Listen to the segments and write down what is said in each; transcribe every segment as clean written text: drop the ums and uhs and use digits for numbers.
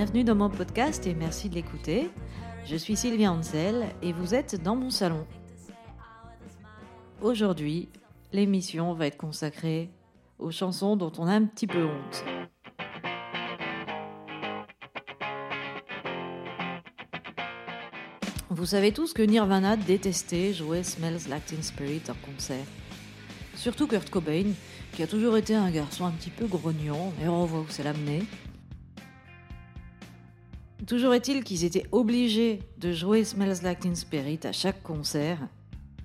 bienvenue dans mon podcast et merci de l'écouter. Je suis Sylvia Ansel et vous êtes dans mon salon. Aujourd'hui, l'émission va être consacrée aux chansons dont on a un petit peu honte. Vous savez tous que Nirvana détestait jouer Smells Like Teen Spirit en concert. Surtout Kurt Cobain, qui a toujours été un garçon un petit peu grognon, et on voit où c'est l'amené. Toujours est-il qu'ils étaient obligés de jouer Smells Like Teen Spirit à chaque concert,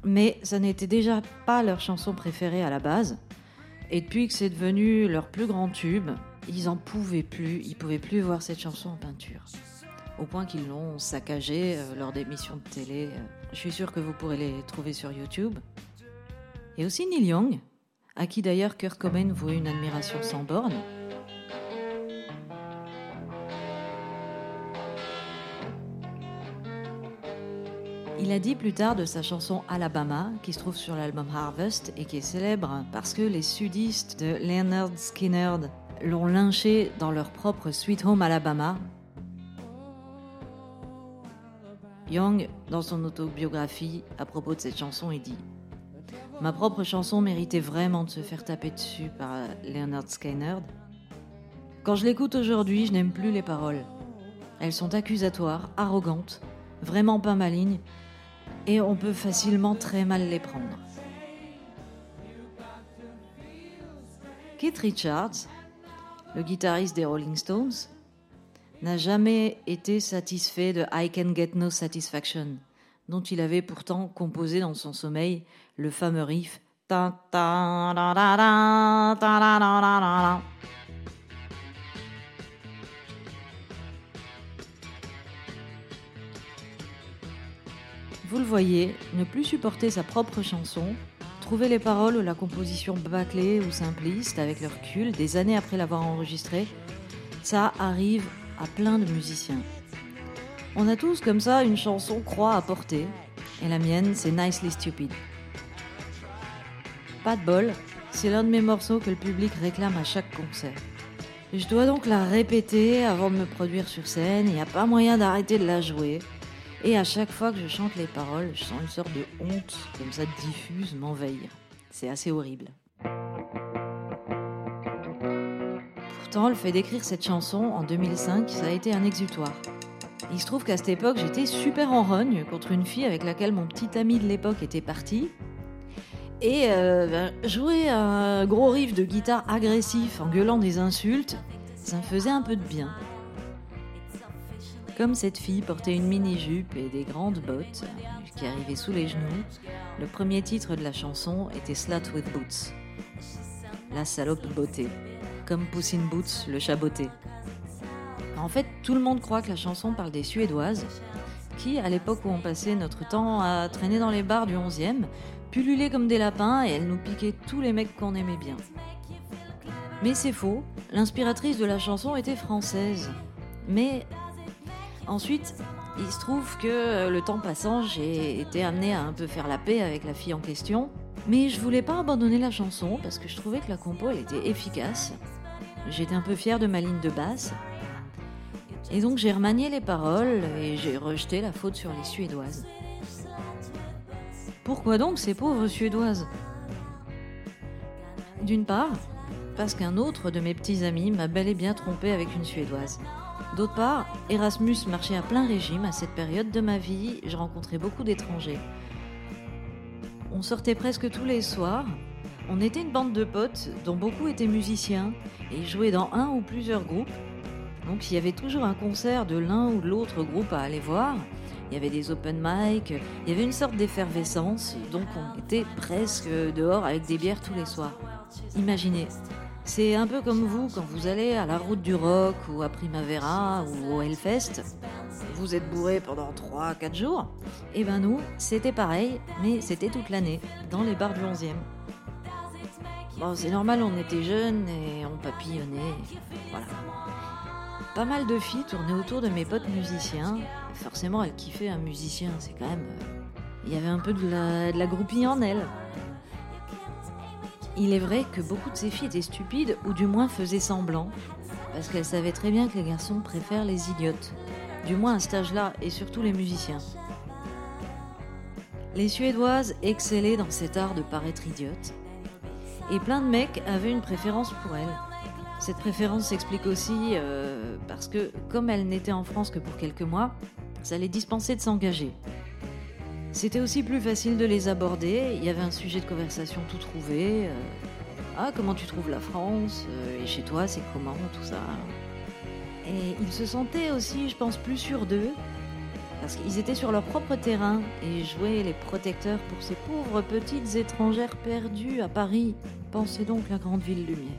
mais ça n'était déjà pas leur chanson préférée à la base, et depuis que c'est devenu leur plus grand tube, ils en pouvaient plus, ils pouvaient plus voir cette chanson en peinture. Au point qu'ils l'ont saccagée lors d'émissions de télé. Je suis sûre que vous pourrez les trouver sur YouTube. Et aussi Neil Young, à qui d'ailleurs Kurt Cobain vouait une admiration sans borne. Il a dit plus tard de sa chanson « Alabama », qui se trouve sur l'album Harvest et qui est célèbre parce que les sudistes de Leonard Skinner l'ont lynché dans leur propre « Sweet Home Alabama ». Young, dans son autobiographie, à propos de cette chanson, il dit « Ma propre chanson méritait vraiment de se faire taper dessus par Leonard Skinner. Quand je l'écoute aujourd'hui, je n'aime plus les paroles. Elles sont accusatoires, arrogantes, vraiment pas malignes, et on peut facilement très mal les prendre. » Keith Richards, le guitariste des Rolling Stones, n'a jamais été satisfait de I Can Get No Satisfaction, dont il avait pourtant composé dans son sommeil le fameux riff. Vous le voyez, ne plus supporter sa propre chanson, trouver les paroles ou la composition bâclée ou simpliste avec le recul des années après l'avoir enregistrée, ça arrive à plein de musiciens. On a tous comme ça une chanson croix à porter, et la mienne c'est Nicely Stupid. Pas de bol, c'est l'un de mes morceaux que le public réclame à chaque concert. Je dois donc la répéter avant de me produire sur scène, il n'y a pas moyen d'arrêter de la jouer, et à chaque fois que je chante les paroles, je sens une sorte de honte, comme ça diffuse, m'envahir. C'est assez horrible. Pourtant, le fait d'écrire cette chanson en 2005, ça a été un exutoire. Il se trouve qu'à cette époque, j'étais super en rogne contre une fille avec laquelle mon petit ami de l'époque était parti. Et jouer un gros riff de guitare agressif en gueulant des insultes, ça me faisait un peu de bien. Comme cette fille portait une mini-jupe et des grandes bottes qui arrivaient sous les genoux, le premier titre de la chanson était « Slut with Boots », la salope beauté, comme Puss in Boots, le chat beauté. En fait, tout le monde croit que la chanson parle des Suédoises, qui, à l'époque où on passait notre temps à traîner dans les bars du 11e, pullulaient comme des lapins et elles nous piquaient tous les mecs qu'on aimait bien. Mais c'est faux, l'inspiratrice de la chanson était française. Mais ensuite, il se trouve que, le temps passant, j'ai été amenée à un peu faire la paix avec la fille en question, mais je voulais pas abandonner la chanson parce que je trouvais que la compo elle était efficace. J'étais un peu fière de ma ligne de basse. Et donc j'ai remanié les paroles et j'ai rejeté la faute sur les Suédoises. Pourquoi donc ces pauvres Suédoises ? D'une part, parce qu'un autre de mes petits amis m'a bel et bien trompée avec une Suédoise. D'autre part, Erasmus marchait à plein régime à cette période de ma vie, je rencontrais beaucoup d'étrangers. On sortait presque tous les soirs, on était une bande de potes dont beaucoup étaient musiciens et jouaient dans un ou plusieurs groupes. Donc il y avait toujours un concert de l'un ou de l'autre groupe à aller voir, il y avait des open mic, il y avait une sorte d'effervescence, donc on était presque dehors avec des bières tous les soirs. Imaginez, c'est un peu comme vous quand vous allez à la route du rock ou à Primavera ou au Hellfest, vous êtes bourrés pendant 3-4 jours, et ben nous c'était pareil, mais c'était toute l'année, dans les bars du 11e. Bon c'est normal, on était jeunes et on papillonnait, voilà. Pas mal de filles tournaient autour de mes potes musiciens. Forcément, elles kiffaient un musicien, c'est quand même... Il y avait un peu de la groupie en elles. Il est vrai que beaucoup de ces filles étaient stupides, ou du moins faisaient semblant. parce qu'elle savait très bien que les garçons préfèrent les idiotes. Du moins à cet âge-là, et surtout les musiciens. Les Suédoises excellaient dans cet art de paraître idiotes. Et plein de mecs avaient une préférence pour elles. Cette préférence s'explique aussi parce que, comme elles n'étaient en France que pour quelques mois, ça les dispensait de s'engager. C'était aussi plus facile de les aborder, il y avait un sujet de conversation tout trouvé. Ah, comment tu trouves la France ? Et chez toi, c'est comment ? Tout ça. Et ils se sentaient aussi, je pense, plus sûrs d'eux, parce qu'ils étaient sur leur propre terrain et jouaient les protecteurs pour ces pauvres petites étrangères perdues à Paris. Pensez donc la grande ville lumière.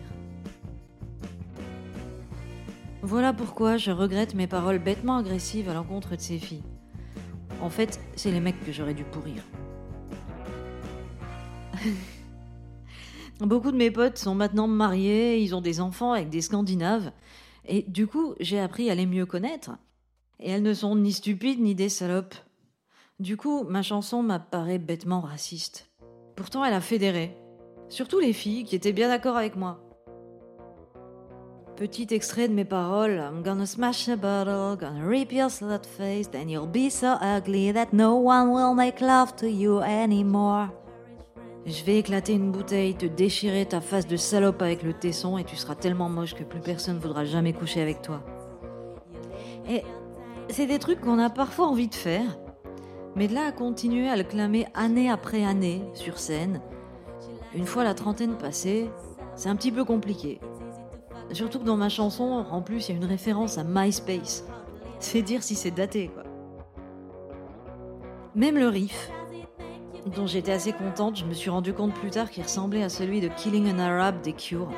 Voilà pourquoi je regrette mes paroles bêtement agressives à l'encontre de ces filles. En fait, c'est les mecs que j'aurais dû pourrir. Beaucoup de mes potes sont maintenant mariés, ils ont des enfants avec des Scandinaves. Et du coup, j'ai appris à les mieux connaître. Et elles ne sont ni stupides ni des salopes. Du coup, ma chanson m'apparaît bêtement raciste. Pourtant, elle a fédéré. Surtout les filles qui étaient bien d'accord avec moi. Petit extrait de mes paroles. I'm gonna smash a bottle, gonna rip your slut face, then you'll be so ugly that no one will make love to you anymore. Je vais éclater une bouteille, te déchirer ta face de salope avec le tesson et tu seras tellement moche que plus personne voudra jamais coucher avec toi. Et c'est des trucs qu'on a parfois envie de faire, mais de là à continuer à le clamer année après année sur scène, une fois la trentaine passée, c'est un petit peu compliqué. Surtout que dans ma chanson, en plus, il y a une référence à MySpace. C'est dire si c'est daté, quoi. Même le riff, dont j'étais assez contente, je me suis rendu compte plus tard qu'il ressemblait à celui de Killing an Arab des Cure.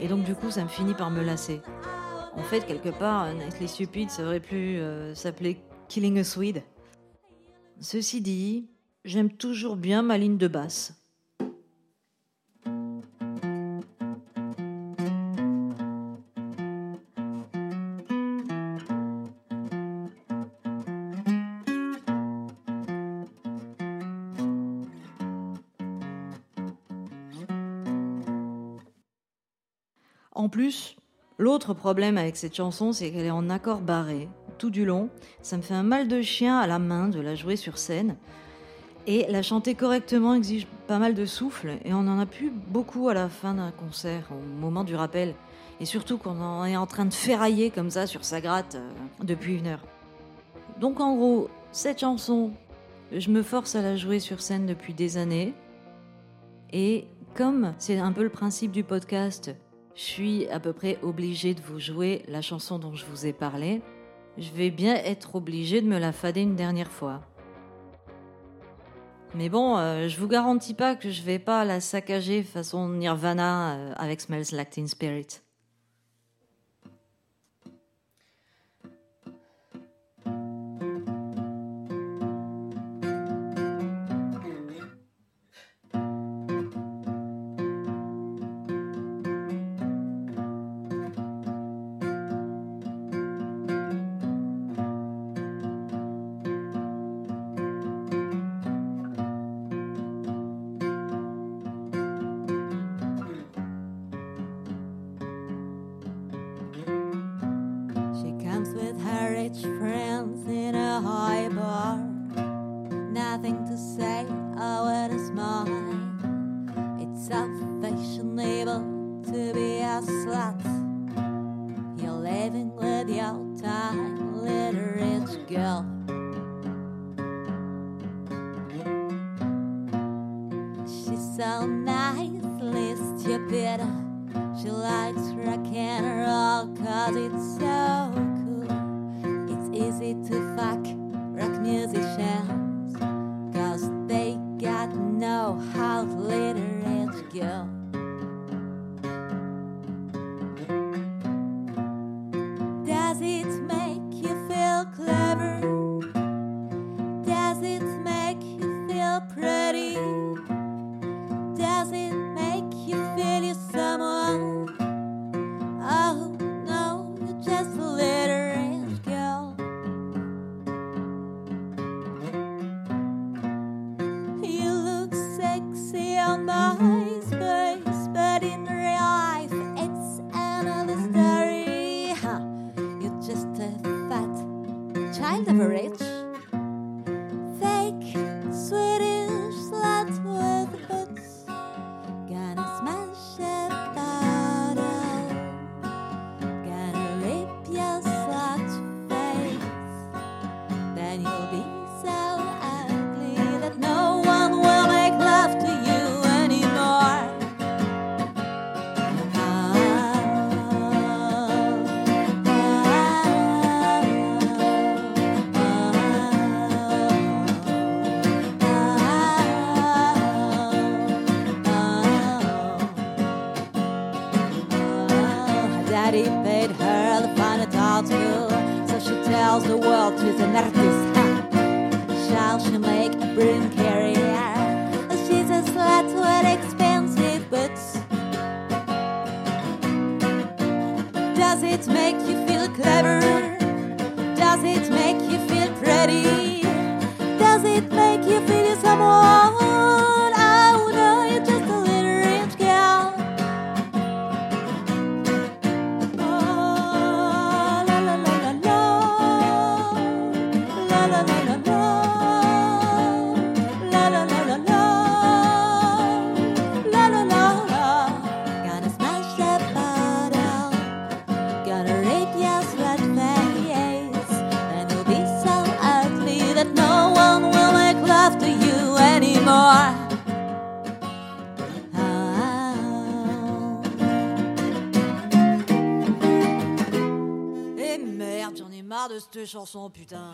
Et donc, du coup, ça me finit par me lasser. En fait, quelque part, Nicely Stupid, ça aurait pu s'appeler Killing a Swede. Ceci dit, j'aime toujours bien ma ligne de basse. En plus, l'autre problème avec cette chanson, c'est qu'elle est en accord barré, tout du long. Ça me fait un mal de chien à la main de la jouer sur scène. Et la chanter correctement exige pas mal de souffle, et on en a plus beaucoup à la fin d'un concert, au moment du rappel. Et surtout qu'on en est en train de ferrailler comme ça sur sa gratte depuis une heure. Donc en gros, cette chanson, je me force à la jouer sur scène depuis des années. Et comme c'est un peu le principe du podcast, je suis à peu près obligée de vous jouer la chanson dont je vous ai parlé. Je vais bien être obligée de me la fader une dernière fois. Mais bon, je vous garantis pas que je vais pas la saccager façon Nirvana avec Smells Like Teen Spirit. Friends in a high bar, nothing to say, oh it is mine. It's unfashionable to be a slut. You're living with your tiny little rich girl. She's so nicely stupid. She likes rock and roll cause it's so easy to fuck rock musicians, cause they got no heart, little rich girl. Does it make you feel clever? Does it make you feel pretty? Does it make you feel you're someone? Oh no, you're just a little rich girl. child of a rich fake Swedish slut with boots, gonna smash it out of, gonna rip your slut face, then you'll be so ugly that no one will make love to you anymore. Daddy paid her the final adult school, so she tells the world she's an artist. Shall she make a brilliant career? She's a slut with expensive boots. Does it make you feel clever? Does it make you feel pretty? Does it make you feel someone? Oh no, you're just a little rich girl. Et merde, j'en ai marre de cette chanson, putain.